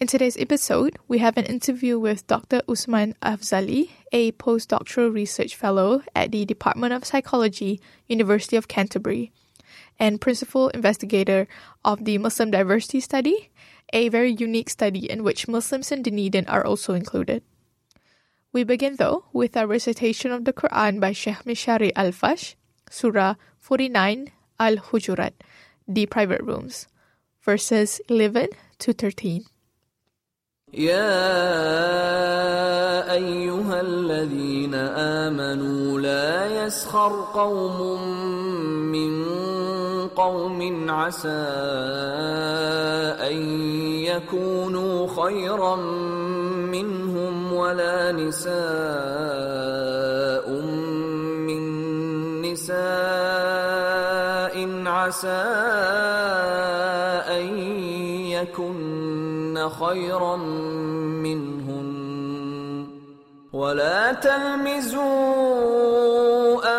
In today's episode, we have an interview with Dr. Usman Afzali, a postdoctoral research fellow at the Department of Psychology, University of Canterbury, and principal investigator of the Muslim Diversity Study, a very unique study in which Muslims in Dunedin are also included. We begin, though, with a recitation of the Quran by Sheikh Mishari Al-Fash, Surah 49 Al-Hujurat, the private rooms, verses 11 to 13. يَا أَيُّهَا الَّذِينَ آمَنُوا لَا يَسْخَرْ قَوْمٌ مِّن قَوْمٍ عَسَىٰ أَن يَكُونُوا خَيْرًا مِّنْهُمْ وَلَا نِسَاءٌ مِّن نِّسَاءٍ عَسَىٰ أَن يَكُنَّ خيرا منهم ولا تلمزوا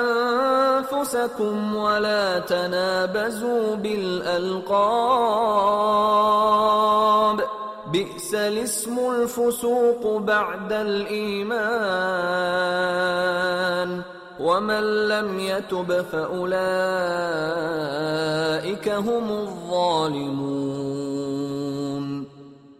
أنفسكم ولا تنابزوا بالألقاب بئس الاسم الفسوق بعد الإيمان ومن لم يتب فأولئك هم الظالمون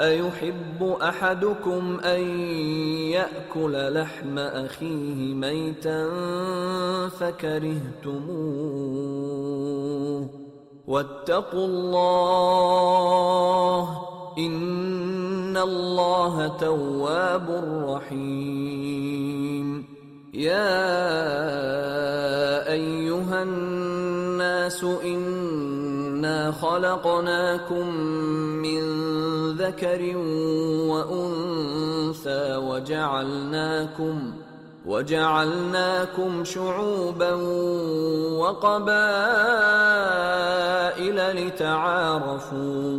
أَيُحِبُّ أَحَدُكُمْ أَنْ يَأْكُلَ لَحْمَ أَخِيهِ مَيْتًا فَكَرِهْتُمُوهُ وَاتَّقُوا اللَّهَ إِنَّ اللَّهَ تَوَّابٌ رَحِيمٌ يَا أَيُّهَا النَّاسُ إِنَّا خَلَقْنَاكُمْ مِنْ ذَكَرٍ وَأُنْثَى وَجَعَلْنَاكُمْ شُعُوبًا وَقَبَائِلَ لِتَعَارَفُوا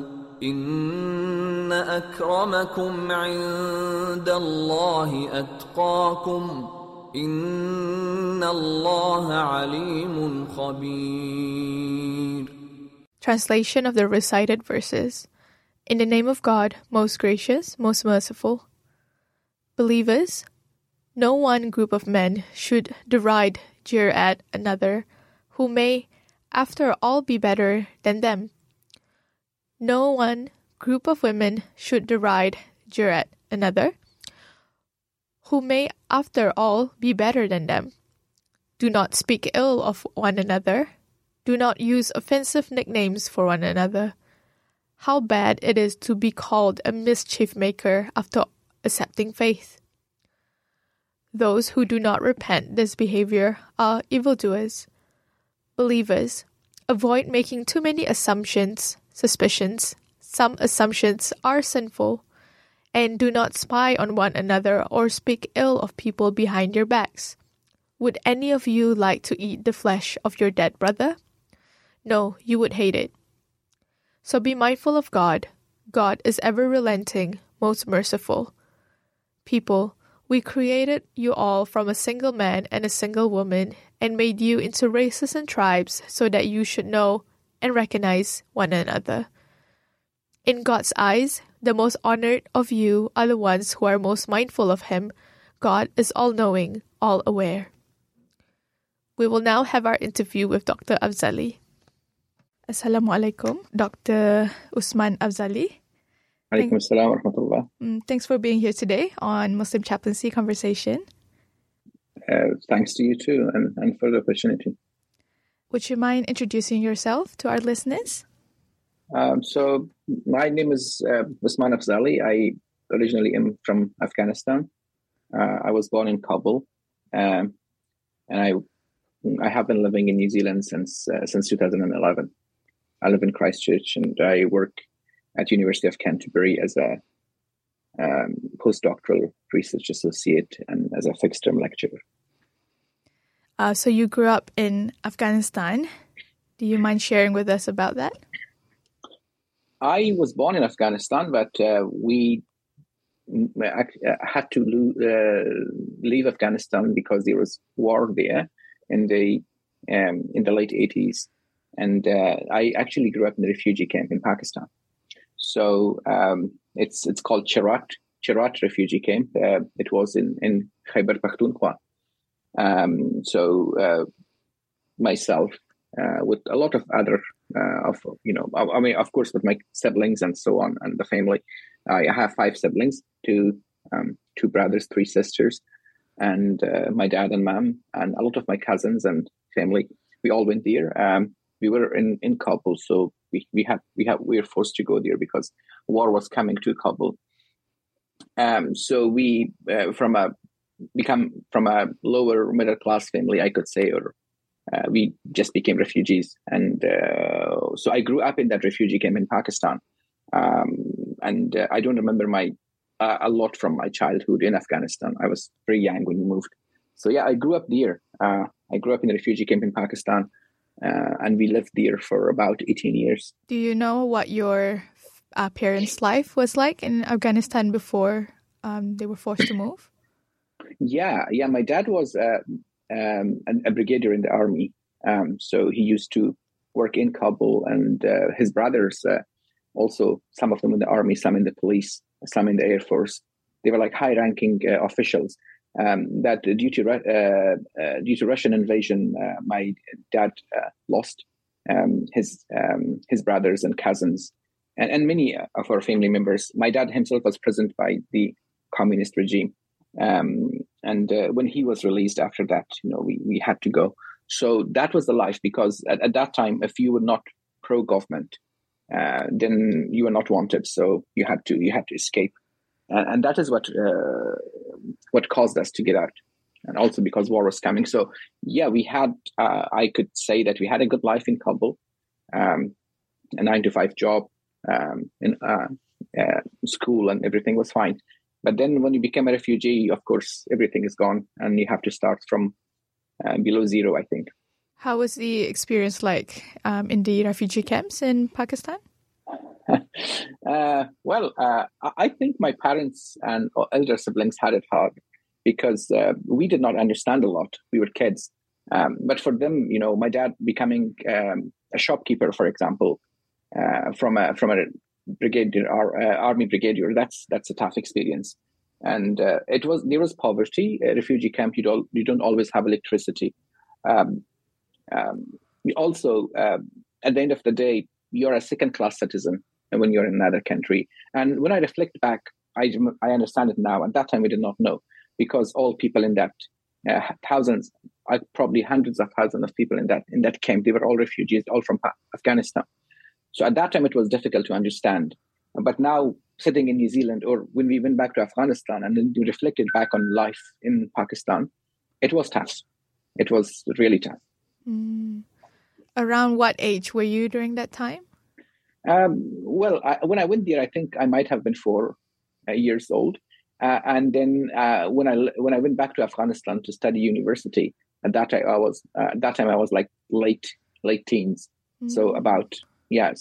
إِنَّ أَكْرَمَكُمْ عِنْدَ اللَّهِ أَتْقَاكُمْ إِنَّ اللَّهَ عَلِيمٌ خَبِيرٌ. Translation of the recited verses. In the name of God, most gracious, most merciful. Believers, no one group of men should deride, jeer at another, who may, after all, be better than them. No one group of women should deride, jeer at another, who may, after all, be better than them. Do not speak ill of one another. Do not use offensive nicknames for one another. How bad it is to be called a mischief maker after accepting faith. Those who do not repent this behavior are evildoers. Believers, avoid making too many suspicions. Some assumptions are sinful. And do not spy on one another or speak ill of people behind your backs. Would any of you like to eat the flesh of your dead brother? No, you would hate it. So be mindful of God. God is ever relenting, most merciful. People, we created you all from a single man and a single woman and made you into races and tribes so that you should know and recognize one another. In God's eyes, the most honored of you are the ones who are most mindful of Him. God is all-knowing, all-aware. We will now have our interview with Dr. Afzali. Assalamu Alaikum, Dr. Usman Afzali. Alaikum Assalam Warahmatullah. Thanks for being here today on Muslim Chaplaincy Conversation. Thanks to you too and for the opportunity. Would you mind introducing yourself to our listeners? So my name is Usman Afzali. I originally am from Afghanistan. I was born in Kabul, and I have been living in New Zealand since 2011. I live in Christchurch, and I work at University of Canterbury as a postdoctoral research associate and as a fixed-term lecturer. So you grew up in Afghanistan. Do you mind sharing with us about that? I was born in Afghanistan, but I had to leave Afghanistan because there was war there in the late 80s. And I actually grew up in a refugee camp in Pakistan. So it's called Cherat refugee camp. It was in Khyber Pakhtunkhwa. Myself with a lot of other of course, with my siblings and so on and the family. I have 5 siblings, two brothers, 3 sisters, and my dad and mom and a lot of my cousins and family. We all went there. We were in Kabul, so we were forced to go there because war was coming to Kabul. So we become from a lower middle class family, I could say, or we just became refugees, and so I grew up in that refugee camp in Pakistan, and I don't remember a lot from my childhood in Afghanistan. I was very young when we moved, so yeah, I grew up there. I grew up in a refugee camp in Pakistan. And we lived there for about 18 years. Do you know what your parents' life was like in Afghanistan before they were forced to move? Yeah. My dad was a brigadier in the army. So he used to work in Kabul, and his brothers, also some of them in the army, some in the police, some in the air force. They were like high-ranking officials. That due to Russian invasion, my dad lost his brothers and cousins, and many of our family members. My dad himself was imprisoned by the communist regime, and when he was released after that, we had to go. So that was the life, because at that time, if you were not pro-government, then you were not wanted. So you had to escape, and that is what caused us to get out, and also because war was coming. So yeah, we had, I could say that we had a good life in Kabul, a 9-to-5 job, in school, and everything was fine. But then when you become a refugee, of course, everything is gone and you have to start from below zero, I think. How was the experience like in the refugee camps in Pakistan? I think my parents and elder siblings had it hard because we did not understand a lot. We were kids. But for them, my dad becoming a shopkeeper, for example, from a brigadier or army brigadier, that's a tough experience. And there was poverty. A refugee camp, you don't always have electricity. Also, at the end of the day, you're a second-class citizen when you're in another country. And when I reflect back, I understand it now. At that time, we did not know, because all people in that thousands, probably hundreds of thousands of people in that camp, they were all refugees, all from Afghanistan. So at that time, it was difficult to understand. But now, sitting in New Zealand, or when we went back to Afghanistan and then we reflected back on life in Pakistan, it was tough. It was really tough. Mm. Around what age were you during that time? When I went there, I think I might have been 4 years old. And then when I went back to Afghanistan to study university, at that time I was like late teens. Mm-hmm.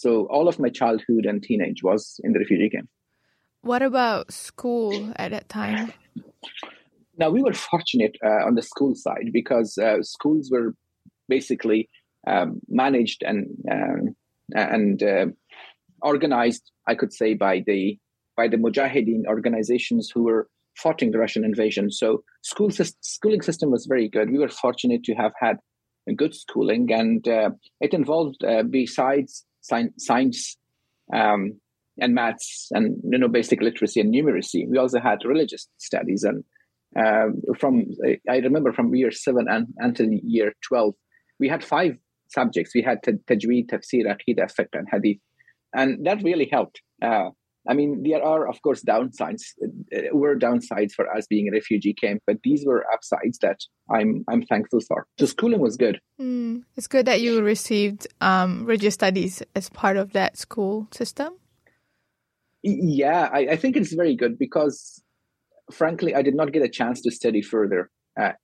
So all of my childhood and teenage was in the refugee camp. What about school at that time? Now, we were fortunate on the school side, because schools were basically managed and organized, I could say, by the Mujahideen organizations who were fighting the Russian invasion. So schooling system was very good. We were fortunate to have had a good schooling, and it involved, besides science and maths and basic literacy and numeracy, we also had religious studies. And I remember from year 7 until year 12, we had 5 subjects. We had tajweed, tafsir, aqidah, fiqh, and hadith. And that really helped. I mean, there are, of course, downsides. Were downsides for us being a refugee camp, but these were upsides that I'm thankful for. The schooling was good. It's good that you received religious studies as part of that school system. Yeah, I think it's very good because, frankly, I did not get a chance to study further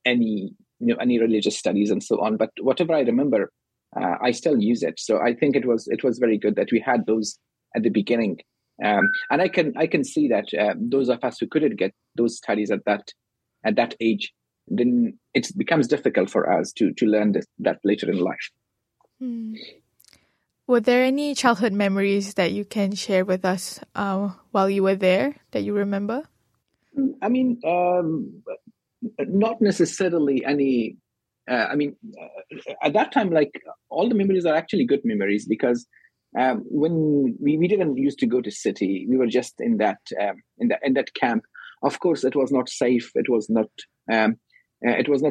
any religious studies and so on. But whatever I remember, I still use it. So I think it was very good that we had those at the beginning. And I can see that those of us who couldn't get those studies at that age, then it becomes difficult for us to learn that later in life. Were there any childhood memories that you can share with us while you were there that you remember? I mean, not necessarily any. At that time, like all the memories are actually good memories because. When we didn't used to go to city, we were just in that camp. Of course, it was not safe. It was not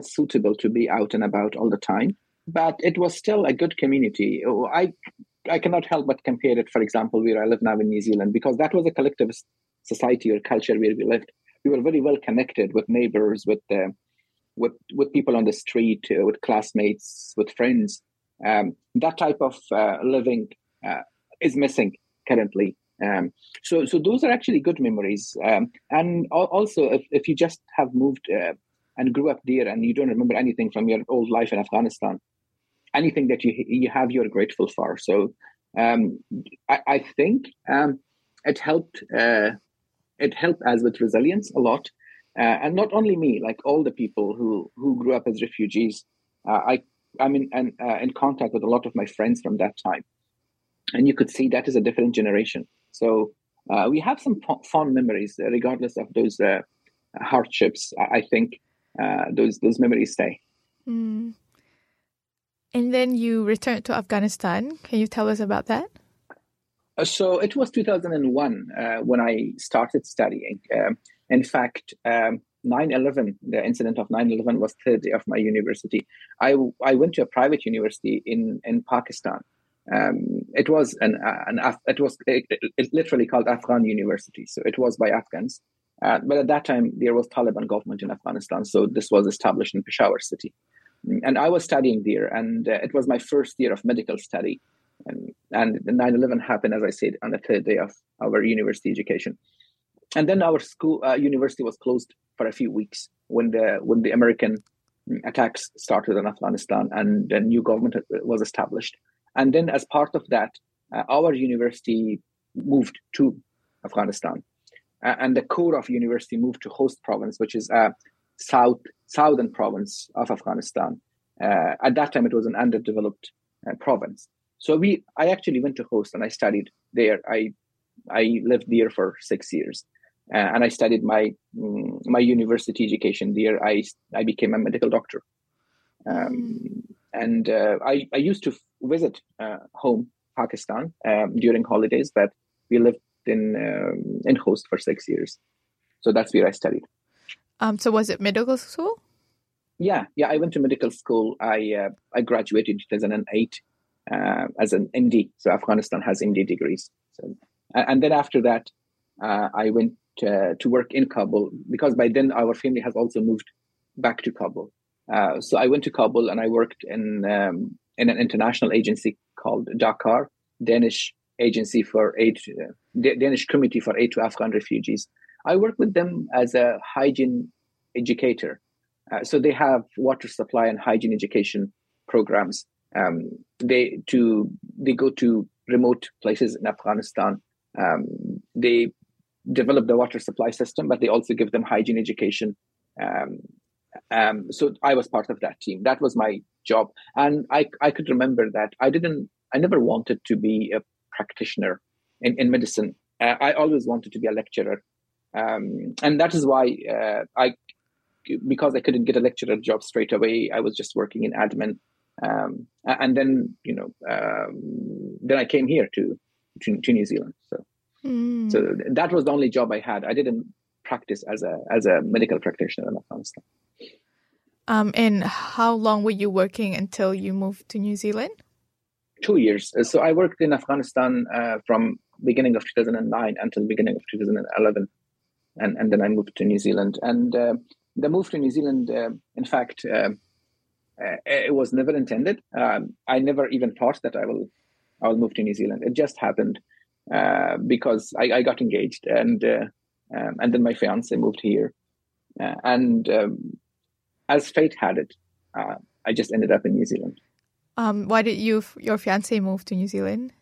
suitable to be out and about all the time. But it was still a good community. I cannot help but compare it. For example, where I live now in New Zealand, because that was a collectivist society or culture where we lived. We were very well connected with neighbors, with people on the street, with classmates, with friends. That type of living. Is missing currently. So those are actually good memories. And also, if you just have moved and grew up there and you don't remember anything from your old life in Afghanistan, anything that you have, you're grateful for. So I think it helped us with resilience a lot. And not only me, like all the people who grew up as refugees. I'm in contact with a lot of my friends from that time. And you could see that is a different generation. So we have some fond memories, regardless of those hardships. I think those memories stay. And then you returned to Afghanistan. Can you tell us about that? So it was 2001 when I started studying. In fact, 9/11, the incident of 9/11 was the third day of my university. I went to a private university in Pakistan. It was it literally called Afghan University, so it was by Afghans. But at that time, there was Taliban government in Afghanistan, so this was established in Peshawar city. And I was studying there, and it was my first year of medical study. And 9/11 happened, as I said, on the third day of our university education. And then our school university was closed for a few weeks when the American attacks started in Afghanistan, and the new government was established. And then as part of that, our university moved to Afghanistan. And the core of university moved to Khost province, which is a southern province of Afghanistan. At that time, it was an underdeveloped province. So I actually went to Khost and I studied there. I lived there for 6 years. And I studied my university education there. I became a medical doctor. And I used to visit home, Pakistan, during holidays, but we lived in Khost for 6 years. So that's where I studied. So was it medical school? Yeah. I went to medical school. I graduated in 2008 as an MD. So Afghanistan has MD degrees. So, and then after that, I went to work in Kabul because by then our family has also moved back to Kabul. So I went to Kabul and I worked in an international agency called Dakar Danish agency for aid, Danish committee for aid to Afghan refugees. I worked with them as a hygiene educator. So they have water supply and hygiene education programs. They go to remote places in Afghanistan. They develop the water supply system, but they also give them hygiene education. So I was part of that team. That was my job. And I could remember that I never wanted to be a practitioner in medicine. I always wanted to be a lecturer. And that is why because I couldn't get a lecturer job straight away, I was just working in admin. And then, then I came here to New Zealand. So that was the only job I had. I didn't practice as a medical practitioner in Afghanistan. And how long were you working until you moved to New Zealand? 2 years. So I worked in Afghanistan from beginning of 2009 until beginning of 2011. And then I moved to New Zealand. And the move to New Zealand, in fact, it was never intended. I never even thought that I will move to New Zealand. It just happened because I got engaged, and then my fiance moved here. As fate had it, I just ended up in New Zealand. Why did your fiance move to New Zealand?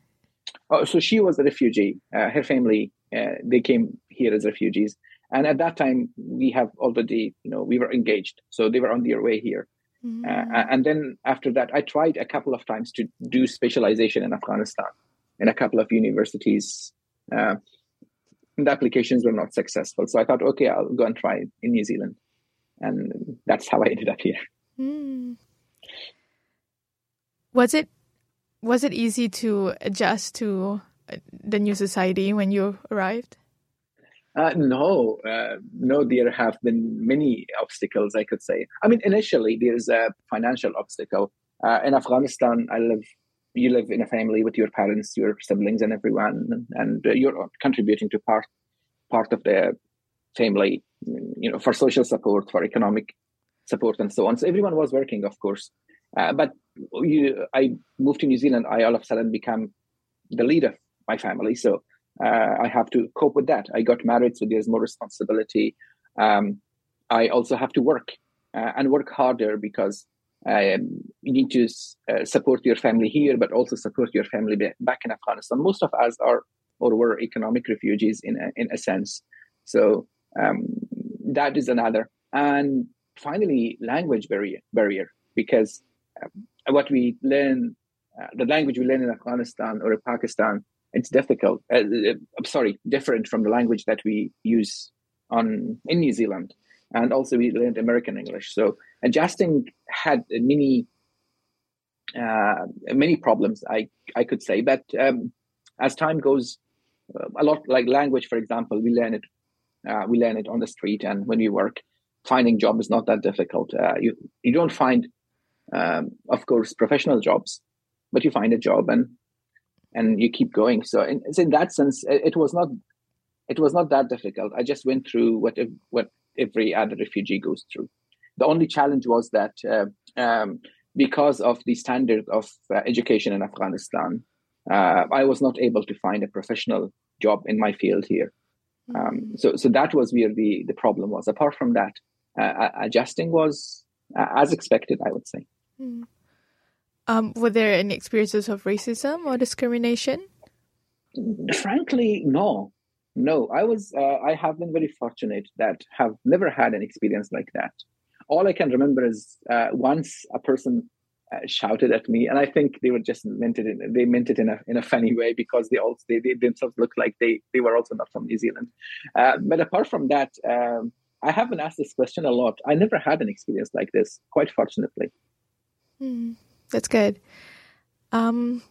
Oh, so she was a refugee. Her family, they came here as refugees. And at that time, we have already, we were engaged. So they were on their way here. Mm-hmm. And then after that, I tried a couple of times to do specialization in Afghanistan in a couple of universities. The applications were not successful. So I thought, okay, I'll go and try in New Zealand. And that's how I ended up here. Mm. Was it easy to adjust to the new society when you arrived? No, there have been many obstacles, I could say. I mean, initially, there's a financial obstacle. In Afghanistan, you live in a family with your parents, your siblings, and everyone, and you're contributing to part of the family, for social support, for economic support, and so on. So everyone was working, of course. But I moved to New Zealand. I all of a sudden became the leader of my family. So I have to cope with that. I got married, so there's more responsibility. I also have to work and work harder because you need to support your family here, but also support your family back in Afghanistan. Most of us are or were economic refugees in a sense. So that is another. And finally, language barrier because what we learn, the language we learn in Afghanistan or in Pakistan, it's different from the language that we use in New Zealand. And also we learned American English. So adjusting had many problems, I could say. But as time goes, a lot like language, for example, we learn it on the street. And when we work, finding job is not that difficult. You don't find, of course, professional jobs, but you find a job and you keep going. So in that sense, it was not that difficult. I just went through what every other refugee goes through. The only challenge was that because of the standard of education in Afghanistan, I was not able to find a professional job in my field here. So that was where the problem was. Apart from that, adjusting was as expected, I would say. Mm. Were there any experiences of racism or discrimination? Frankly, no. I have been very fortunate that have never had an experience like that. All I can remember is once a person shouted at me, and I think they were just meant it in a funny way because they themselves looked like they were also not from New Zealand. But apart from that, I have been asked this question a lot. I never had an experience like this, quite fortunately. Mm, that's good. And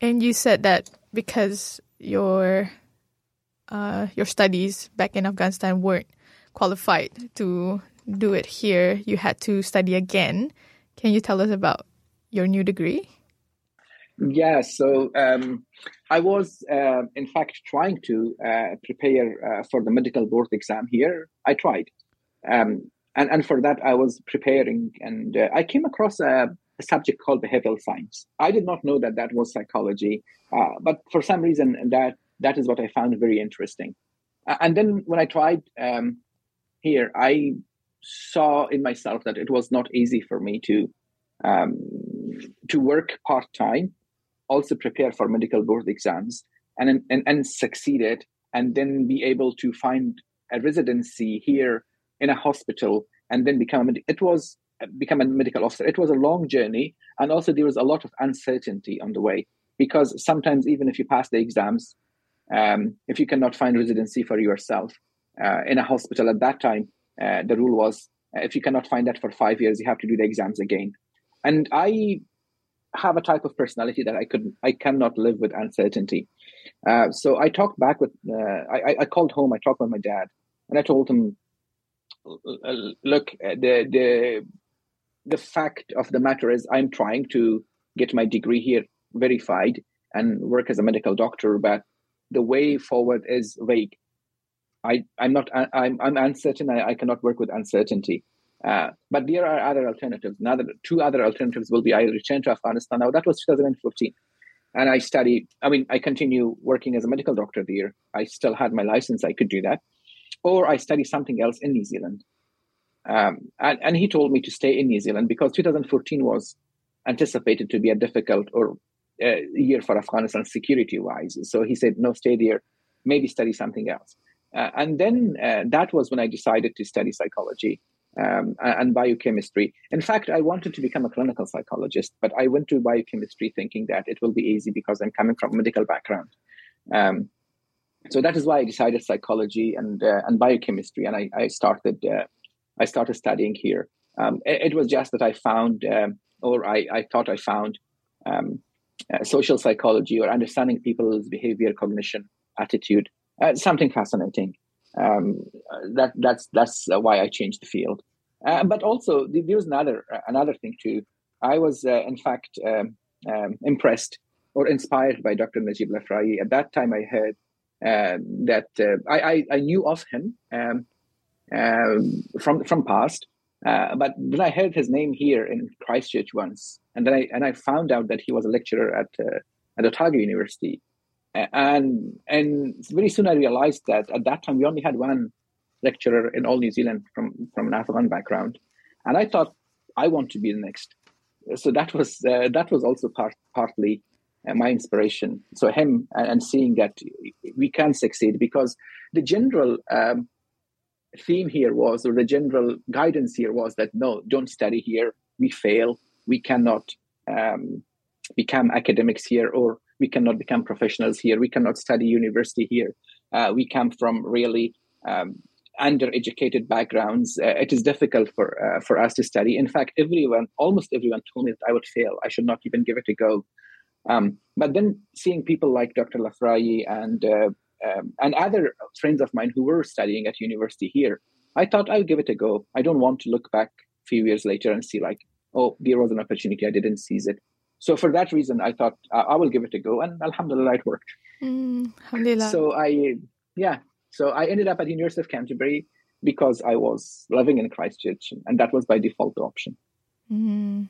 you said that because your studies back in Afghanistan weren't qualified to do it here, you had to study again. Can you tell us about your new degree? Yeah, so I was, in fact, trying to prepare for the medical board exam here. I tried. And for that, I was preparing. And I came across a subject called behavioral science. I did not know that was psychology. But for some reason, that is what I found very interesting. And then when I tried here, I saw in myself that it was not easy for me to work part-time, also prepare for medical board exams and succeed it, and then be able to find a residency here in a hospital and then become a medical officer. It was a long journey, and also there was a lot of uncertainty on the way because sometimes even if you pass the exams, if you cannot find residency for yourself in a hospital at that time, the rule was, if you cannot find that for 5 years, you have to do the exams again. And I have a type of personality that I cannot live with uncertainty. So I talked back with, I called home, I talked with my dad, and I told him, look, the fact of the matter is I'm trying to get my degree here verified and work as a medical doctor, but the way forward is vague. I'm uncertain. I cannot work with uncertainty. But there are other alternatives. Another two other alternatives will be I return to Afghanistan. Now that was 2015, and I study. I mean, I continue working as a medical doctor there. I still had my license. I could do that, or I study something else in New Zealand. And he told me to stay in New Zealand because 2014 was anticipated to be a difficult year for Afghanistan security-wise. So he said, no, stay there. Maybe study something else. And then that was when I decided to study psychology and biochemistry. In fact, I wanted to become a clinical psychologist, but I went to biochemistry thinking that it will be easy because I'm coming from a medical background. So that is why I decided psychology and biochemistry, and I started studying here. It was just that I found, I thought I found social psychology or understanding people's behavior, cognition, attitude, something fascinating. That's why I changed the field. But also, there was another thing too. I was, in fact, impressed or inspired by Dr. Najib Lafraie. At that time, I heard that I knew of him from past, but then I heard his name here in Christchurch once, and then I found out that he was a lecturer at Otago University. And very soon I realized that at that time we only had one lecturer in all New Zealand from an Afghan background, and I thought I want to be the next. So that was also partly my inspiration. So him and seeing that we can succeed, because the general theme here was, or the general guidance here was, that no, don't study here. We fail. We cannot become academics here, or we cannot become professionals here. We cannot study university here. We come from really undereducated backgrounds. It is difficult for us to study. In fact, almost everyone told me that I would fail. I should not even give it a go. But then seeing people like Dr. Lafraie and other friends of mine who were studying at university here, I thought I'll give it a go. I don't want to look back a few years later and see like, oh, there was an opportunity. I didn't seize it. So for that reason, I thought I will give it a go, and alhamdulillah, it worked. Alhamdulillah. So I ended up at the University of Canterbury because I was living in Christchurch, and that was by default the option. Mm.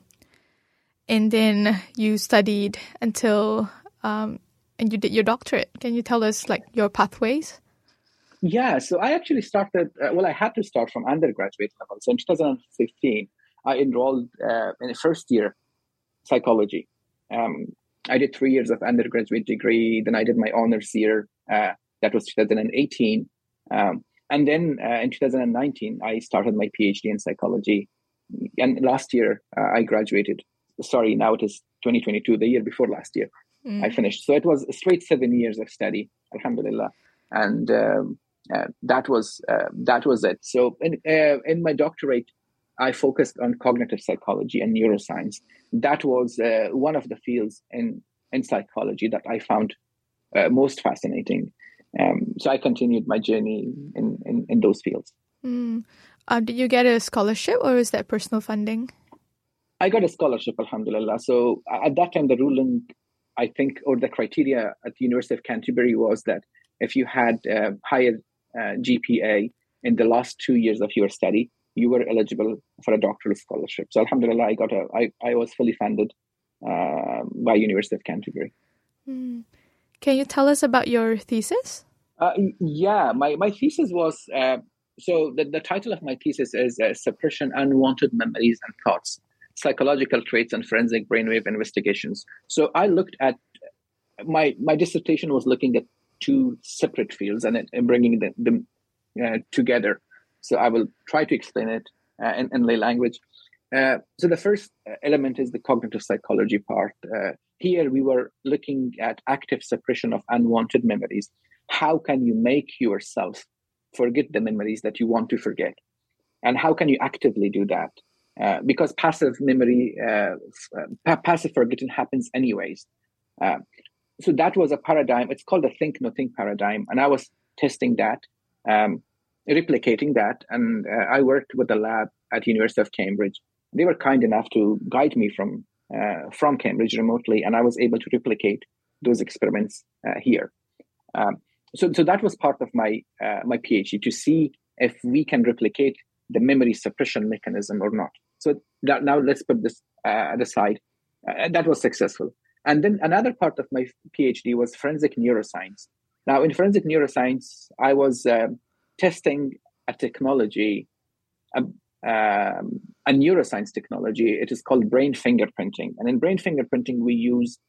And then you studied until, and you did your doctorate. Can you tell us like your pathways? Yeah, so I actually started, I had to start from undergraduate level. So in 2015, I enrolled in the first year psychology. I did 3 years of undergraduate degree. Then I did my honors year. That was 2018. And then in 2019, I started my PhD in psychology. And last year, I graduated. Sorry, now it is 2022, the year before last year. I finished. So it was a straight 7 years of study, alhamdulillah. And that was it. So in my doctorate, I focused on cognitive psychology and neuroscience. That was one of the fields in psychology that I found most fascinating. So I continued my journey in those fields. Did you get a scholarship, or is that personal funding? I got a scholarship, alhamdulillah. So at that time, the ruling, I think, or the criteria at the University of Canterbury was that if you had higher GPA in the last 2 years of your study, you were eligible for a doctoral scholarship. So alhamdulillah, I was fully funded by University of Canterbury. Can you tell us about your thesis? My thesis was, so the title of my thesis is Suppression, Unwanted Memories and Thoughts, Psychological Traits and Forensic Brainwave Investigations. So I looked at, my dissertation was looking at two separate fields and bringing them together. So I will try to explain it in lay language. So the first element is the cognitive psychology part. Here we were looking at active suppression of unwanted memories. How can you make yourself forget the memories that you want to forget? And how can you actively do that? Because passive memory, passive forgetting happens anyways. So that was a paradigm. It's called the think-no-think paradigm. And I was testing that. Replicating that, and I worked with a lab at the University of Cambridge. They were kind enough to guide me from from Cambridge remotely, and I was able to replicate those experiments here. So that was part of my my PhD, to see if we can replicate the memory suppression mechanism or not. So that, now let's put this at the side. That was successful. And then another part of my PhD was forensic neuroscience. Now, in forensic neuroscience, I was testing a technology, a neuroscience technology. It is called brain fingerprinting. And in brain fingerprinting, we use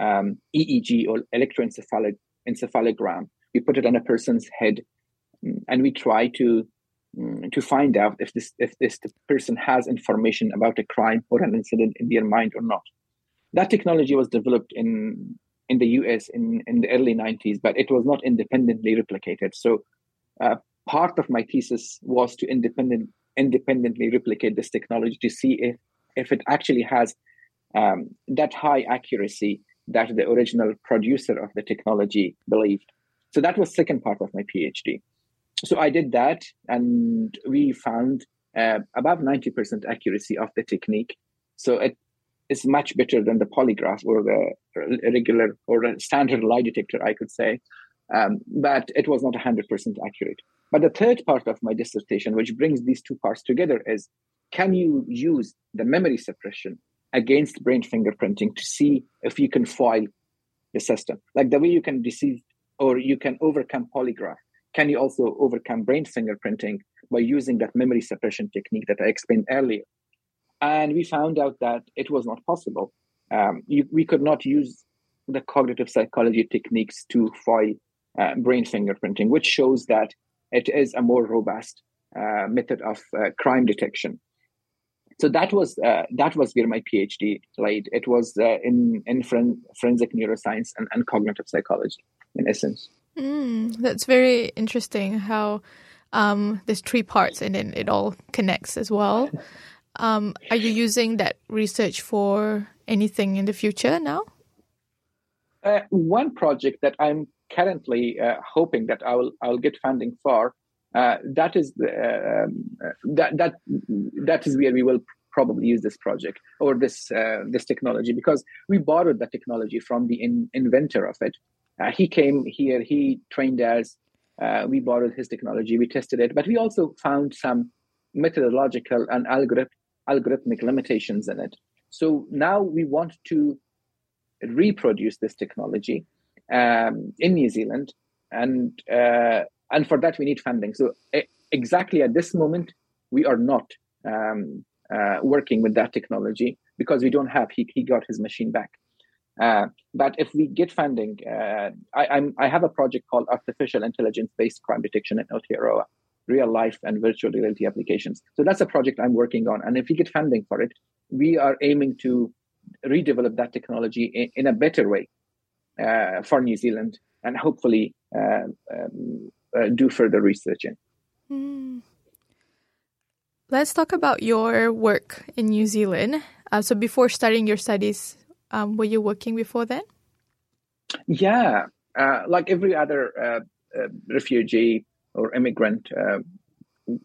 EEG or electroencephalogram. We put it on a person's head, and we try to find out if this person has information about a crime or an incident in their mind or not. That technology was developed in the US in the early 90s, but it was not independently replicated. So part of my thesis was to independently replicate this technology to see if it actually has that high accuracy that the original producer of the technology believed. So that was second part of my PhD. So I did that, and we found above 90% accuracy of the technique. So it is much better than the polygraph or the regular or a standard lie detector, I could say. But it was not 100% accurate. But the third part of my dissertation, which brings these two parts together, is can you use the memory suppression against brain fingerprinting to see if you can foil the system? Like the way you can deceive or you can overcome polygraph, can you also overcome brain fingerprinting by using that memory suppression technique that I explained earlier? And we found out that it was not possible. We could not use the cognitive psychology techniques to foil brain fingerprinting, which shows that it is a more robust method of crime detection. So that was where my PhD laid. It was in forensic neuroscience and cognitive psychology, in essence. That's very interesting how there's three parts and then it all connects as well. Are you using that research for anything in the future now? One project that I'm currently hoping that I'll get funding for, that is where we will probably use this project or this technology, because we borrowed the technology from the inventor of it. He came here, he trained us, we borrowed his technology, we tested it, but we also found some methodological and algorithmic limitations in it. So now we want to reproduce this technology in New Zealand, and for that we need funding. So exactly at this moment, we are not working with that technology because we don't have, he got his machine back. But if we get funding, I have a project called Artificial Intelligence-Based Crime Detection in Aotearoa, Real Life and Virtual Reality Applications. So that's a project I'm working on. And if we get funding for it, we are aiming to redevelop that technology in a better way for New Zealand and hopefully do further research in. Let's talk about your work in New Zealand. So before starting your studies, were you working before then? Yeah, like every other refugee or immigrant,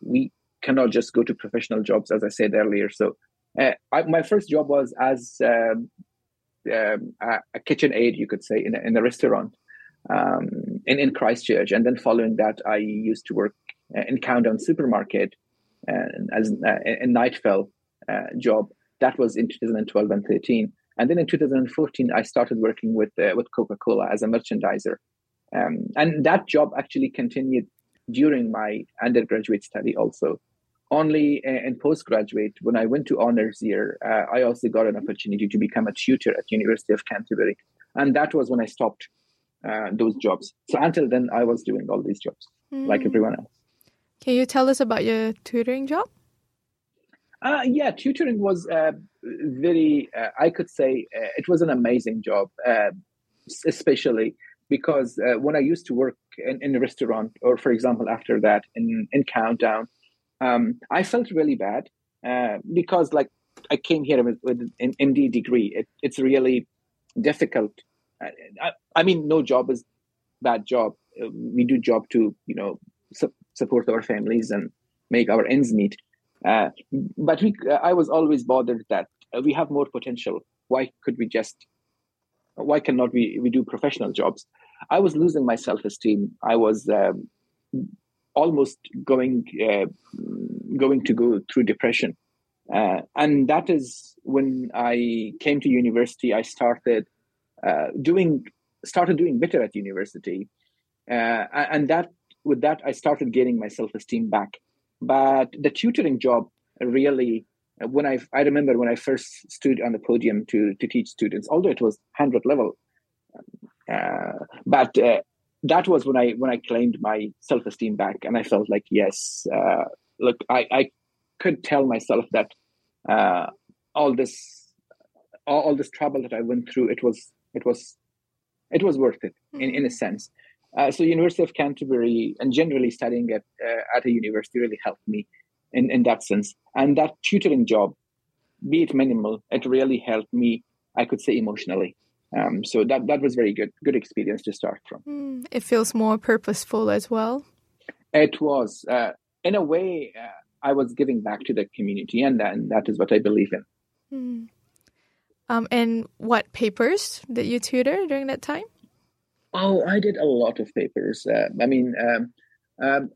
we cannot just go to professional jobs, as I said earlier. So my first job was as a kitchen aide, you could say, in a restaurant in Christchurch. And then following that, I used to work in Countdown Supermarket as a nightfell job. That was in 2012 and 2013. And then in 2014, I started working with Coca-Cola as a merchandiser. And that job actually continued during my undergraduate study also. Only in postgraduate, when I went to honors year, I also got an opportunity to become a tutor at University of Canterbury. And that was when I stopped those jobs. So until then, I was doing all these jobs like everyone else. Can you tell us about your tutoring job? Yeah, tutoring was very, I could say, it was an amazing job, especially because when I used to work in a restaurant, or for example, after that in Countdown, I felt really bad because like I came here with an MD degree. It's really difficult. I mean, no job is bad job. We do job to, support our families and make our ends meet. But I was always bothered that we have more potential Why cannot we do professional jobs? I was losing my self-esteem. I was almost going through depression. And that is when I came to university. I started doing better at university. And with that, I started gaining my self-esteem back. But the tutoring job really, I remember when I first stood on the podium to teach students, although it was 100 level, but that was when I claimed my self-esteem back, and I felt like, yes, look, I could tell myself that all this trouble that I went through, it was worth it in a sense. So University of Canterbury and generally studying at a university really helped me in that sense. And that tutoring job, be it minimal, it really helped me, I could say, emotionally. So that was very good experience to start from. It feels more purposeful as well. It was. In a way, I was giving back to the community, and that is what I believe in. And what papers did you tutor during that time? Oh, I did a lot of papers.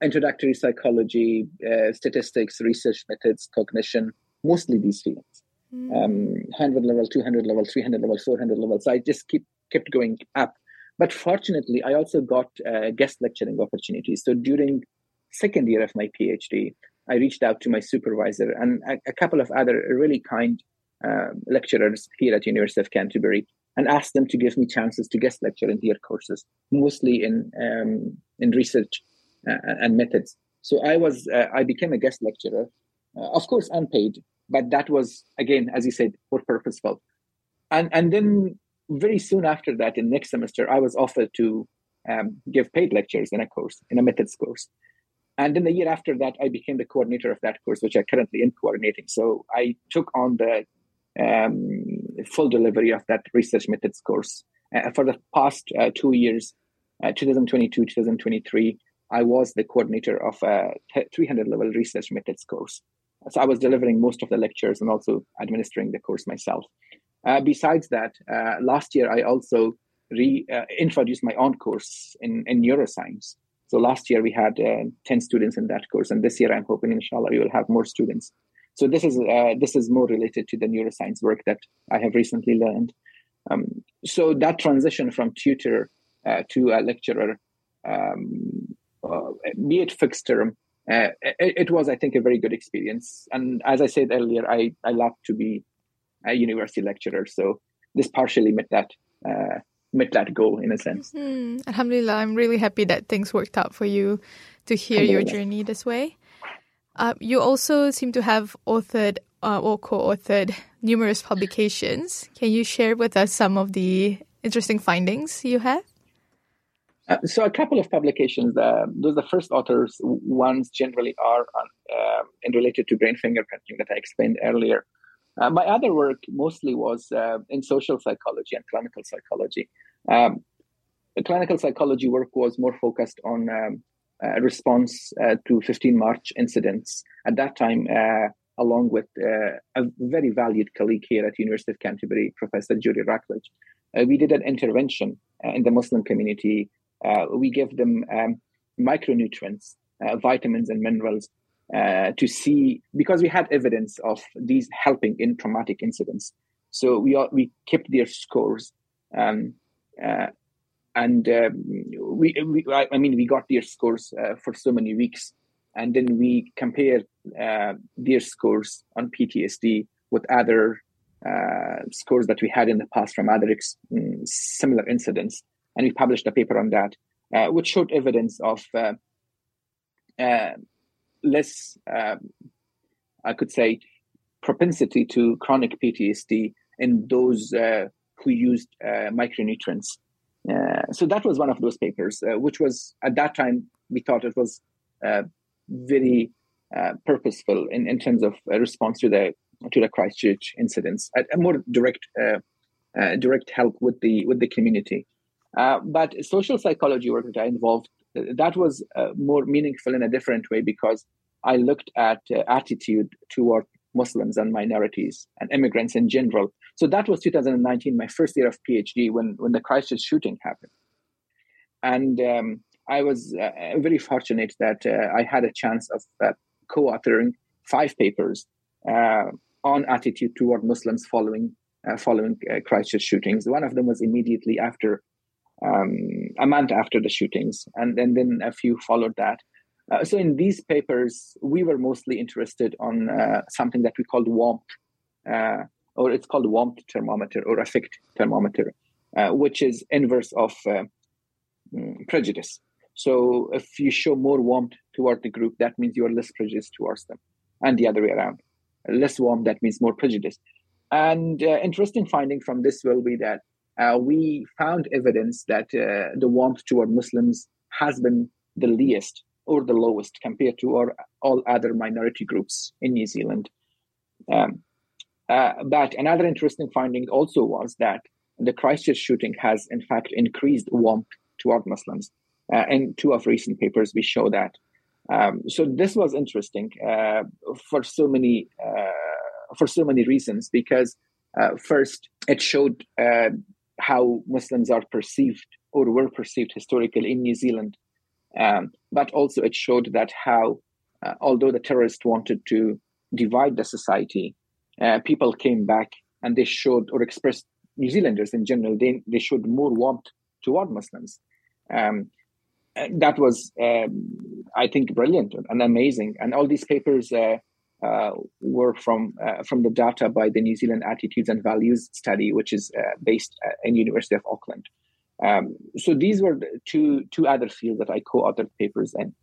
Introductory psychology, statistics, research methods, cognition, mostly these fields. 100 level, 200 level, 300 level, 400 level. So I just kept going up. But fortunately, I also got guest lecturing opportunities. So during second year of my PhD, I reached out to my supervisor and a couple of other really kind lecturers here at University of Canterbury, and asked them to give me chances to guest lecture in their courses, mostly in research and methods. So I became a guest lecturer, of course unpaid, but that was, again, as you said, more purposeful. And then very soon after that, in next semester, I was offered to give paid lectures in a course, in a methods course. And then the year after that, I became the coordinator of that course, which I currently am coordinating. So I took on the full delivery of that research methods course. For the past 2 years, 2022, 2023, I was the coordinator of a 300 level research methods course. So I was delivering most of the lectures and also administering the course myself. Besides that, last year, I also introduced my own course in neuroscience. So last year, we had 10 students in that course. And this year, I'm hoping, inshallah, we will have more students. So this is more related to the neuroscience work that I have recently learned. So that transition from tutor to a lecturer, be it fixed term, it was, I think, a very good experience. And as I said earlier, I love to be a university lecturer. So this partially met that goal in a sense. Alhamdulillah, I'm really happy that things worked out for you to hear your journey this way. You also seem to have authored or co-authored numerous publications. Can you share with us some of the interesting findings you have? So a couple of publications. Those are the first authors ones generally are and related to brain fingerprinting that I explained earlier. My other work mostly was in social psychology and clinical psychology. The clinical psychology work was more focused on response to 15 March incidents. At that time, along with a very valued colleague here at University of Canterbury, Professor Judy Ratledge, we did an intervention in the Muslim community. We gave them micronutrients, vitamins and minerals to see, because we had evidence of these helping in traumatic incidents. So we kept their scores. We got their scores for so many weeks, and then we compared their scores on PTSD with other scores that we had in the past from other similar incidents, and we published a paper on that, which showed evidence of less, I could say, propensity to chronic PTSD in those who used micronutrients. So that was one of those papers, which was, at that time, we thought it was very purposeful in terms of response to the Christchurch incidents, a more direct help with the community. But social psychology work that I involved, that was more meaningful in a different way, because I looked at attitude toward Muslims and minorities and immigrants in general. So that was 2019, my first year of PhD, when the Christchurch shooting happened. And I was very fortunate that I had a chance of co-authoring 5 papers on attitude toward Muslims following Christchurch shootings. One of them was immediately after, a month after the shootings, and then a few followed that. So in these papers, we were mostly interested on something that we called warmth, or it's called warmth thermometer or affect thermometer, which is inverse of prejudice. So if you show more warmth toward the group, that means you are less prejudiced towards them, and the other way around. Less warm, that means more prejudice. And interesting finding from this will be that we found evidence that the warmth toward Muslims has been the least or the lowest compared to all other minority groups in New Zealand. But another interesting finding also was that the Christchurch shooting has, in fact, increased warmth toward Muslims. In 2 of recent papers, we show that. So this was interesting for so many reasons, because first, it showed how Muslims are perceived or were perceived historically in New Zealand. But also it showed that how, although the terrorists wanted to divide the society, people came back and they showed or expressed, New Zealanders in general, they showed more warmth toward Muslims. That was, I think, brilliant and amazing. And all these papers were from the data by the New Zealand Attitudes and Values Study, which is based in University of Auckland. So these were the two other fields that I co-authored papers in.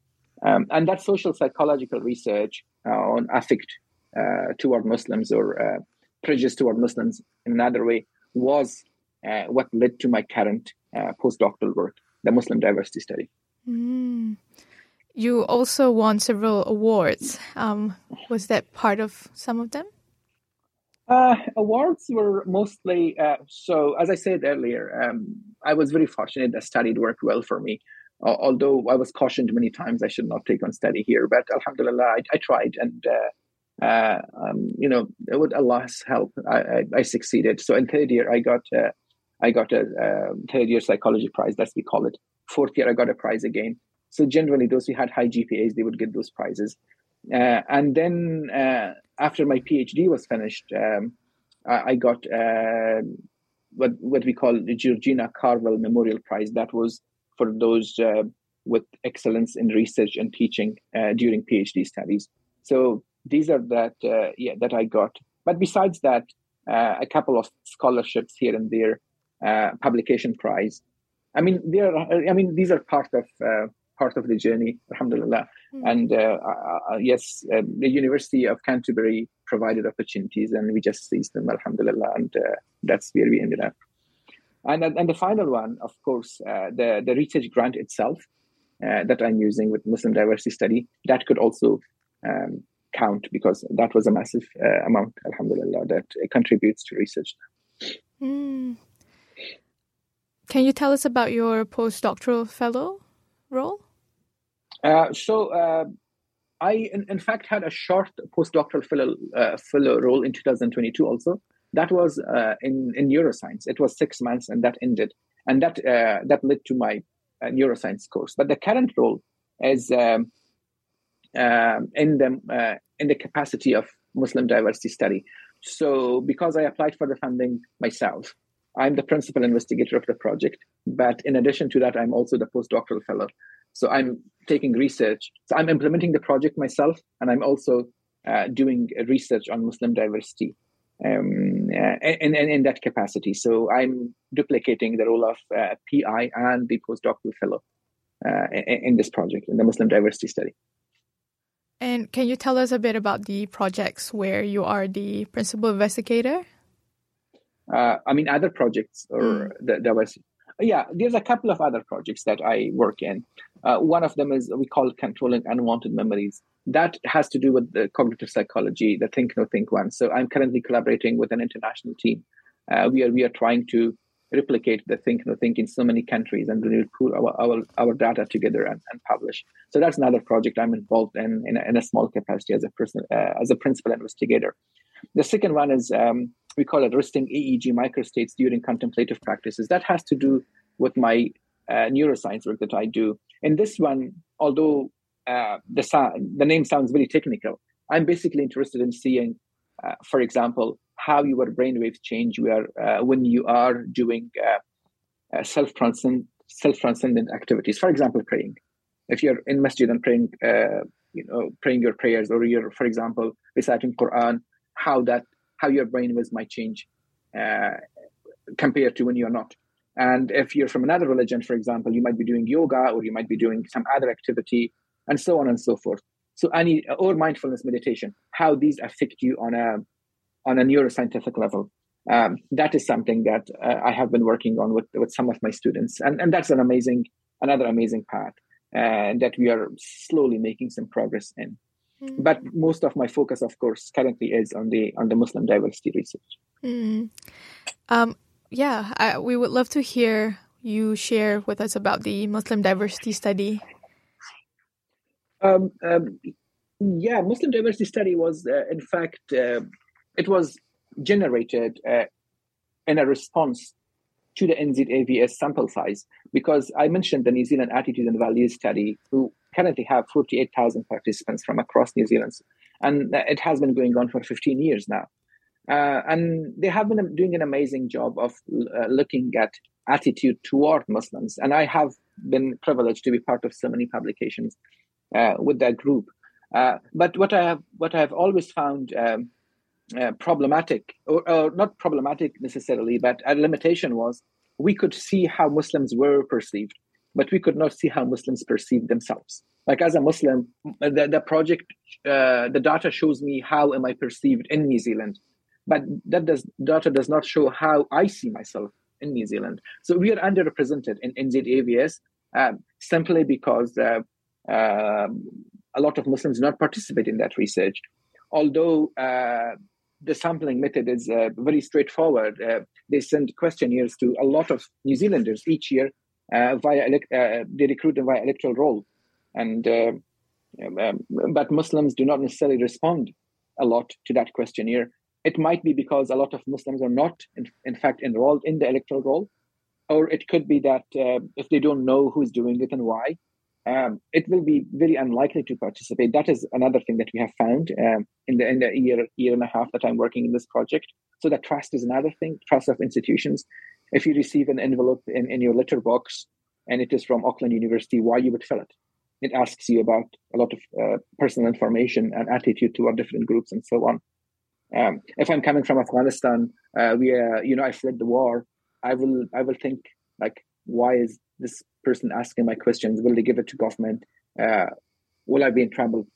And that social psychological research on affect toward Muslims or prejudice toward Muslims in another way was what led to my current postdoctoral work, the Muslim Diversity Study. Mm. You also won several awards. Was that part of some of them? Awards were mostly, so as I said earlier, I was very fortunate that study worked well for me, although I was cautioned many times I should not take on study here. But alhamdulillah, I tried and, with Allah's help, I succeeded. So in third year, I got a third year psychology prize, as we call it. Fourth year, I got a prize again. So generally, those who had high GPAs, they would get those prizes. And then after my PhD was finished, I got what we call the Georgina Carwell Memorial Prize. That was for those with excellence in research and teaching during PhD studies. So these are that I got. But besides that, a couple of scholarships here and there, publication prize. These are part of the journey, alhamdulillah. Mm. And yes, the University of Canterbury provided opportunities and we just seized them, alhamdulillah, and that's where we ended up. And the final one, of course, the research grant itself that I'm using with Muslim Diversity Study, that could also count because that was a massive amount, alhamdulillah, that contributes to research. Mm. Can you tell us about your postdoctoral fellow role? So I, in fact, had a short postdoctoral fellow role in 2022 also. That was in neuroscience. It was 6 months and that ended. And that led to my neuroscience course. But the current role is in the capacity of Muslim Diversity Study. So because I applied for the funding myself, I'm the principal investigator of the project. But in addition to that, I'm also the postdoctoral fellow. So I'm taking research. So I'm implementing the project myself, and I'm also doing research on Muslim diversity in that capacity. So I'm duplicating the role of PI and the postdoctoral fellow in this project, in the Muslim Diversity Study. And can you tell us a bit about the projects where you are the principal investigator? Other projects or the diversity. Yeah, there's a couple of other projects that I work in. One of them is we call controlling unwanted memories. That has to do with the cognitive psychology, the think-no-think one. So I'm currently collaborating with an international team. We are trying to replicate the think-no-think in so many countries, and we will pull our data together and publish. So that's another project I'm involved in a small capacity as a person, as a principal investigator. The second one is we call it resting EEG microstates during contemplative practices. That has to do with my neuroscience work that I do. In this one, although the name sounds very technical, I'm basically interested in seeing, for example, how your brainwaves change when you are doing self-transcendent activities. For example, praying. If you're in masjid and praying, praying your prayers, or you're, for example, reciting Quran, how your brainwaves might change compared to when you're not. And if you're from another religion, for example, you might be doing yoga, or you might be doing some other activity, and so on and so forth. So or mindfulness meditation, how these affect you on a neuroscientific level. That is something that I have been working on with some of my students. And that's another amazing part that we are slowly making some progress in. Mm. But most of my focus, of course, currently is on the Muslim diversity research. Mm. We would love to hear you share with us about the Muslim diversity study. Muslim diversity study was, in fact, it was generated in a response to the NZAVS sample size, because I mentioned the New Zealand Attitudes and Values Study, who currently have 48,000 participants from across New Zealand, and it has been going on for 15 years now. And they have been doing an amazing job of looking at attitude toward Muslims. And I have been privileged to be part of so many publications with that group. But what I have always found problematic, or not problematic necessarily, but a limitation was we could see how Muslims were perceived, but we could not see how Muslims perceived themselves. Like, as a Muslim, the project, the data shows me how am I perceived in New Zealand, but data does not show how I see myself in New Zealand. So we are underrepresented in NZAVS simply because a lot of Muslims do not participate in that research. Although the sampling method is very straightforward, they send questionnaires to a lot of New Zealanders each year. They recruit them via electoral roll, and but Muslims do not necessarily respond a lot to that questionnaire. It might be because a lot of Muslims are not, in fact, enrolled in the electoral roll, or it could be that if they don't know who's doing it and why, it will be very unlikely to participate. That is another thing that we have found in the year and a half that I'm working in this project. So that trust is another thing, trust of institutions. If you receive an envelope in your letterbox and it is from Auckland University, why you would fill it? It asks you about a lot of personal information and attitude toward different groups and so on. If I'm coming from Afghanistan, I fled the war, I will think, like, why is this person asking my questions? Will they give it to government? Will I be in trouble?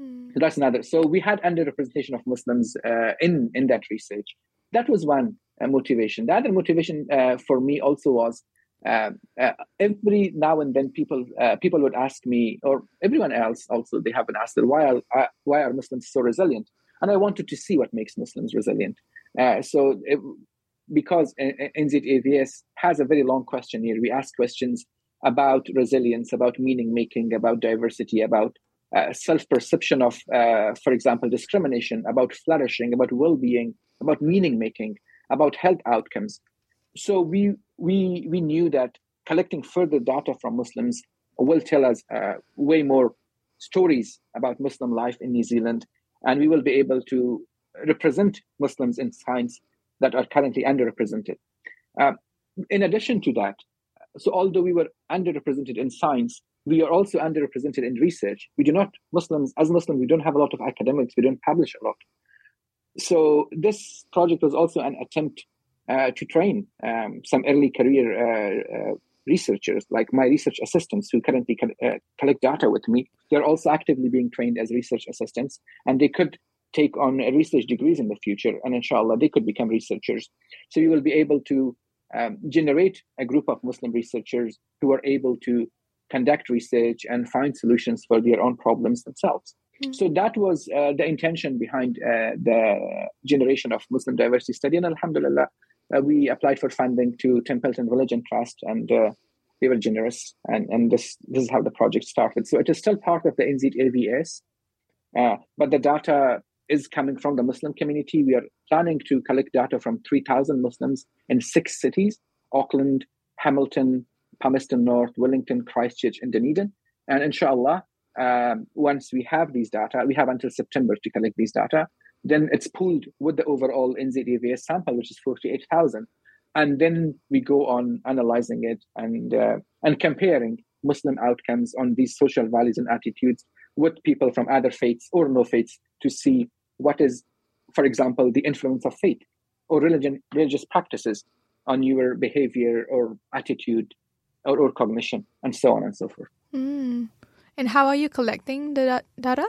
Mm. So that's another. So we had underrepresentation of Muslims in that research. That was one motivation. The other motivation for me also was every now and then people would ask me, or everyone else also, they have been asked, why are Muslims so resilient? And I wanted to see what makes Muslims resilient. Because NZAVS has a very long questionnaire, we ask questions about resilience, about meaning-making, about diversity, about self-perception of, for example, discrimination, about flourishing, about well-being, about meaning-making, about health outcomes. So we knew that collecting further data from Muslims will tell us way more stories about Muslim life in New Zealand, and we will be able to represent Muslims in science that are currently underrepresented. In addition to that, so although we were underrepresented in science, we are also underrepresented in research. As Muslims, we don't have a lot of academics. We don't publish a lot. So this project was also an attempt to train some early career researchers, like my research assistants who currently collect data with me. They're also actively being trained as research assistants, and they could take on research degrees in the future, and inshallah they could become researchers. So you will be able to generate a group of Muslim researchers who are able to conduct research and find solutions for their own problems themselves. Mm-hmm. So that was the intention behind the generation of Muslim diversity study, and alhamdulillah we applied for funding to Templeton Religion Trust, and they were generous. And this is how the project started. So it is still part of the NZAVS, but the data is coming from the Muslim community. We are planning to collect data from 3,000 Muslims in 6 cities: Auckland, Hamilton, Palmerston North, Wellington, Christchurch, and Dunedin. And inshallah, once we have these data, we have until September to collect these data, then it's pooled with the overall NZAVS sample, which is 48,000. And then we go on analyzing it and comparing Muslim outcomes on these social values and attitudes with people from other faiths or no faiths to see what is, for example, the influence of faith or religious practices on your behavior or attitude or cognition, and so on and so forth. Mm. And how are you collecting the data?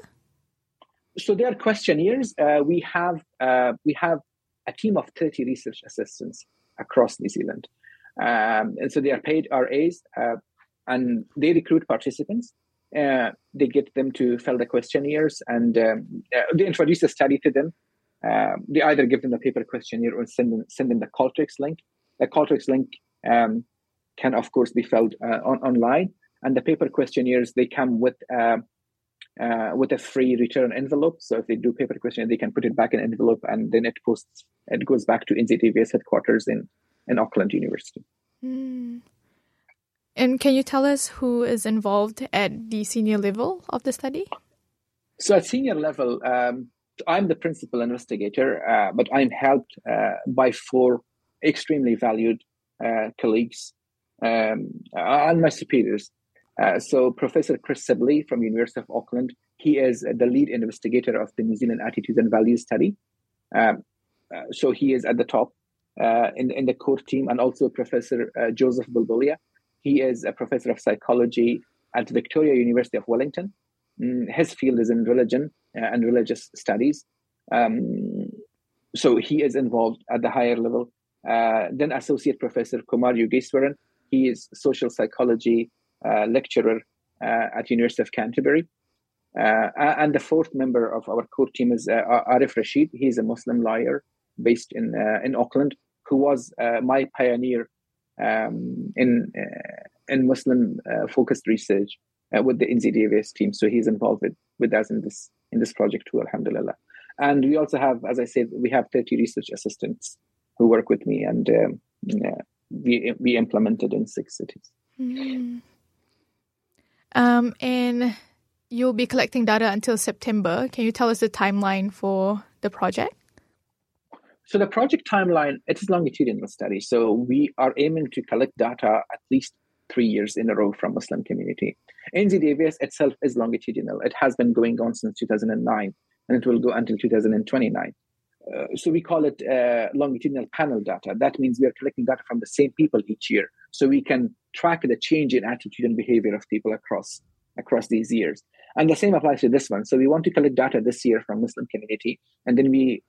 So there are questionnaires. We have a team of 30 research assistants across New Zealand. And so they are paid RAs, and they recruit participants. They get them to fill the questionnaires, and they introduce the study to them. They either give them the paper questionnaire or send them the Qualtrics link. The Qualtrics link can, of course, be filled online. And the paper questionnaires, they come with a free return envelope. So if they do paper questionnaire, they can put it back in an envelope, and then it goes back to NZAVS headquarters in Auckland University. Mm. And can you tell us who is involved at the senior level of the study? So at senior level, I'm the principal investigator, but I'm helped by 4 extremely valued colleagues and my superiors. So Professor Chris Sibley from University of Auckland, he is the lead investigator of the New Zealand Attitudes and Values Study. So he is at the top in the core team, and also Professor Joseph Bulbulia. He is a professor of psychology at Victoria University of Wellington. His field is in religion and religious studies. So he is involved at the higher level. Then Associate Professor Kumar Yugeswaran. He is social psychology lecturer at University of Canterbury. And the 4th member of our core team is Arif Rashid. He is a Muslim lawyer based in Auckland, who was my pioneer in Muslim-focused research with the NZAVS team. So he's involved with us in this project too, alhamdulillah. And we also have, as I said, we have 30 research assistants who work with me, and we implemented in 6 cities. Mm. And you'll be collecting data until September. Can you tell us the timeline for the project? So the project timeline, it is longitudinal study. So we are aiming to collect data at least 3 years in a row from Muslim community. NZAVS itself is longitudinal. It has been going on since 2009, and it will go until 2029. So we call it longitudinal panel data. That means we are collecting data from the same people each year, so we can track the change in attitude and behavior of people across these years. And the same applies to this one. So we want to collect data this year from Muslim community, and then we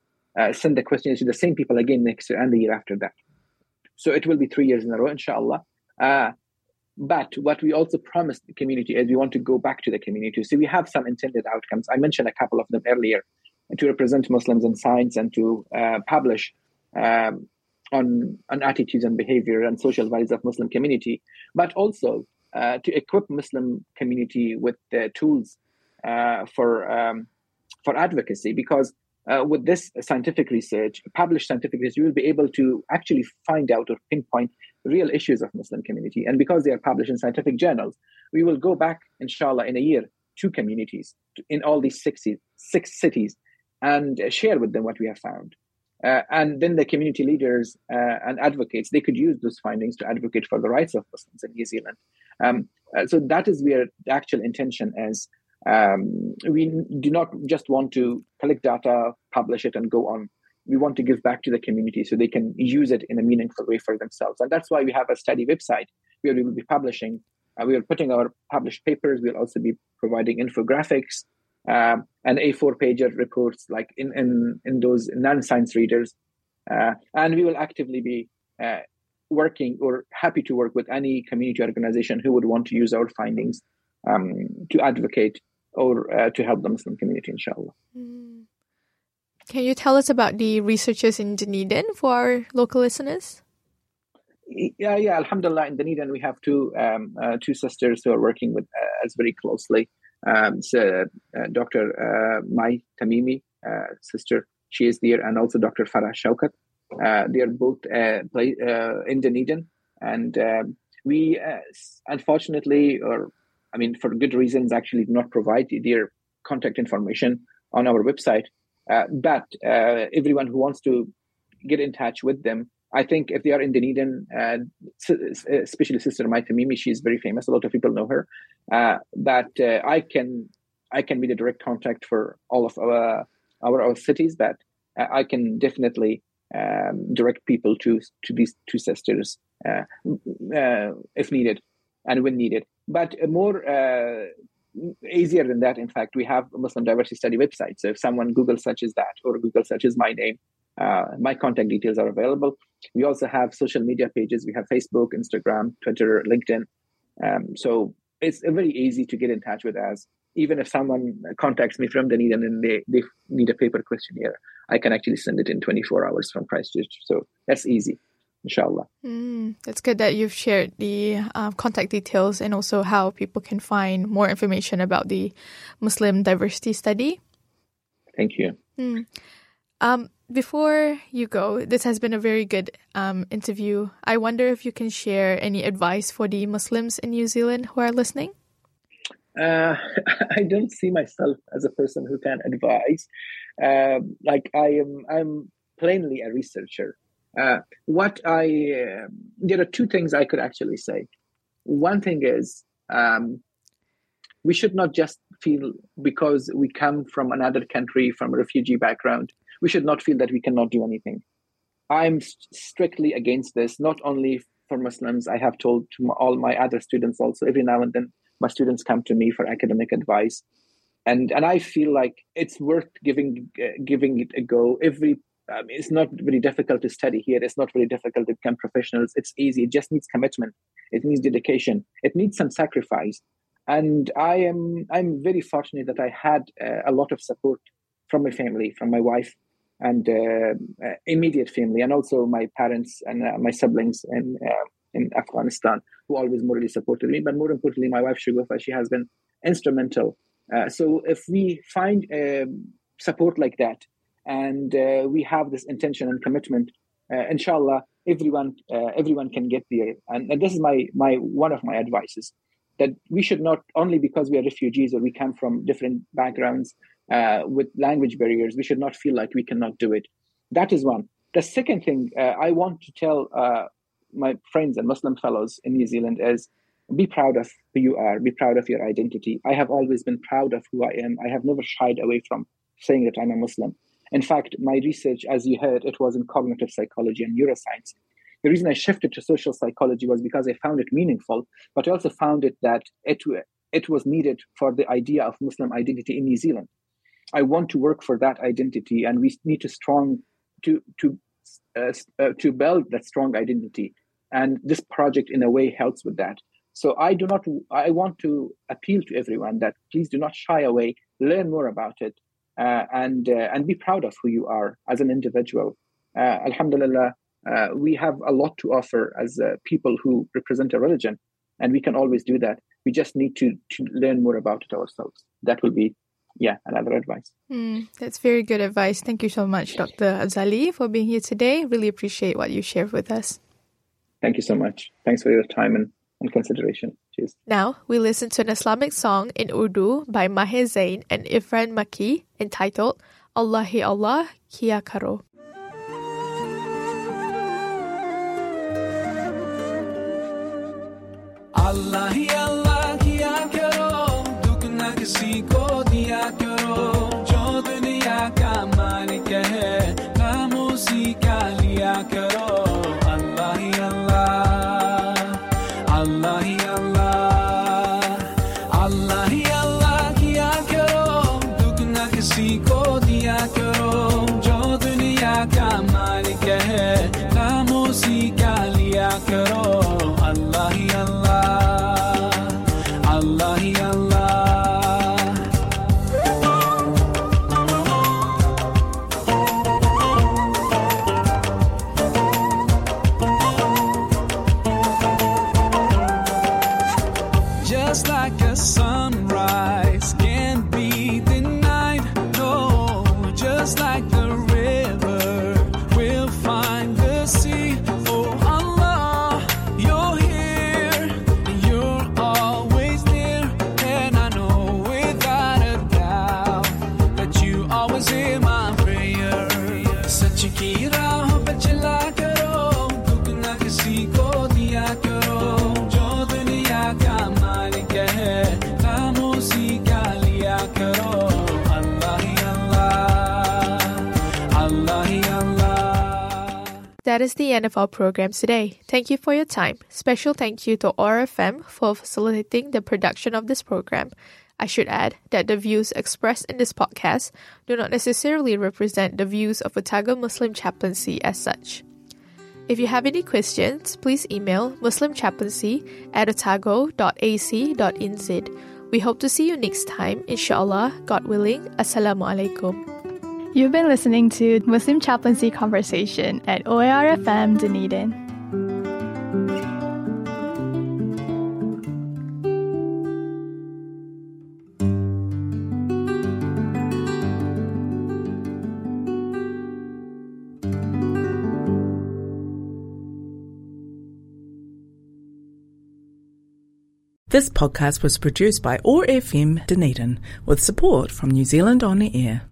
send the questionnaires to the same people again next year and the year after that. So it will be 3 years in a row, inshallah. But what we also promised the community is we want to go back to the community. So we have some intended outcomes. I mentioned a couple of them earlier, to represent Muslims in science and to publish on attitudes and behavior and social values of Muslim community, but also to equip Muslim community with the tools for advocacy. Because with this scientific research, published scientific research, you will be able to actually find out or pinpoint real issues of Muslim community. And because they are published in scientific journals, we will go back, inshallah, in a year to communities in all these 6 cities and share with them what we have found. And then the community leaders and advocates, they could use those findings to advocate for the rights of Muslims in New Zealand. So that is where the actual intention is. We do not just want to collect data, publish it, and go on. We want to give back to the community so they can use it in a meaningful way for themselves. And that's why we have a study website where we will be publishing. We are putting our published papers. We'll also be providing infographics, and A4-pager reports, like in those non-science readers. And we will actively be working, or happy to work, with any community organization who would want to use our findings to advocate or to help the Muslim community, inshallah. Can you tell us about the researchers in Dunedin for our local listeners? Yeah. Alhamdulillah, in Dunedin we have two sisters who are working with us very closely. Dr. Mai Tamimi, sister, she is there, and also Dr. Farah Shaukat. They are both in Dunedin, and we unfortunately, for good reasons, actually do not provide their contact information on our website. But everyone who wants to get in touch with them, I think if they are in Dunedin, especially Sister Mai Tamimi, she is very famous. A lot of people know her. I can be the direct contact for all of our cities. But I can definitely direct people to these two sisters if needed and when needed. But more easier than that, in fact, we have a Muslim Diversity Study website. So if someone Google searches that or Google searches my name, my contact details are available. We also have social media pages. We have Facebook, Instagram, Twitter, LinkedIn. So it's very easy to get in touch with us. Even if someone contacts me from Dunedin and they need a paper questionnaire, I can actually send it in 24 hours from Christchurch. So that's easy, inshallah. That's good that you've shared the contact details and also how people can find more information about the Muslim Diversity Study. Thank you. Before you go, this has been a very good interview. I wonder if you can share any advice for the Muslims in New Zealand who are listening? I don't see myself as a person who can advise. I'm plainly a researcher. There are two things I could actually say. One thing is, we should not just feel because we come from another country, from a refugee background, we should not feel that we cannot do anything. I'm strictly against this, not only for Muslims. I have told to all my other students also, every now and then, my students come to me for academic advice. And I feel like it's worth giving it a go. It's not very difficult to study here. It's not very difficult to become professionals. It's easy. It just needs commitment. It needs dedication. It needs some sacrifice. And I'm very fortunate that I had a lot of support from my family, from my wife and immediate family, and also my parents and my siblings in Afghanistan, who always morally supported me. But more importantly, my wife, Shugufa, she has been instrumental. So if we find support like that, and we have this intention and commitment, inshallah, everyone can get there. And this is my one of my advices, that we should not, only because we are refugees or we come from different backgrounds with language barriers, we should not feel like we cannot do it. That is one. The second thing I want to tell my friends and Muslim fellows in New Zealand is, be proud of who you are, be proud of your identity. I have always been proud of who I am. I have never shied away from saying that I'm a Muslim. In fact, my research, as you heard, it was in cognitive psychology and neuroscience. The reason I shifted to social psychology was because I found it meaningful, but I also found it that it was needed for the idea of Muslim identity in New Zealand. I want to work for that identity, and we need to build that strong identity. And this project, in a way, helps with that. So I want to appeal to everyone that please do not shy away, learn more about it, and be proud of who you are as an individual. Alhamdulillah, we have a lot to offer as people who represent a religion, and we can always do that. We just need to learn more about it ourselves. That will be another advice. That's very good advice. Thank you so much, Dr. Afzali, for being here today. Really appreciate what you shared with us. Thank you so much. Thanks for your time and consideration. Cheers. Now, we listen to an Islamic song in Urdu by Maher Zain and Ifran Maki entitled Allahi Allah Kiya Karo. Allahi Allah Kiya Karo, dukh na kisi ko diya karo, jo duniya ka malik hai naam usi ka liya karo. Allahi Allah, Allahi Allah, Allahi Allah Kiya Karo, dukh na kisi ko diya karo, jo duniya ka malik hai naam usi ka liya karo. Allahi Allah, Allahi Allah. the sunrise can't be denied. No, just like the river, we'll find the sea. Oh Allah, you're here, you're always near, and I know without a doubt that you always hear my prayer. Such a key. That is the end of our program today. Thank you for your time. Special thank you to OARFM for facilitating the production of this program. I should add that the views expressed in this podcast do not necessarily represent the views of Otago Muslim Chaplaincy as such. If you have any questions, please email muslimchaplaincy@otago.ac.nz. We hope to see you next time, inshallah, God willing. Assalamu Alaikum. You've been listening to Muslim Chaplaincy Conversation at OARFM Dunedin. This podcast was produced by OARFM Dunedin with support from New Zealand On Air.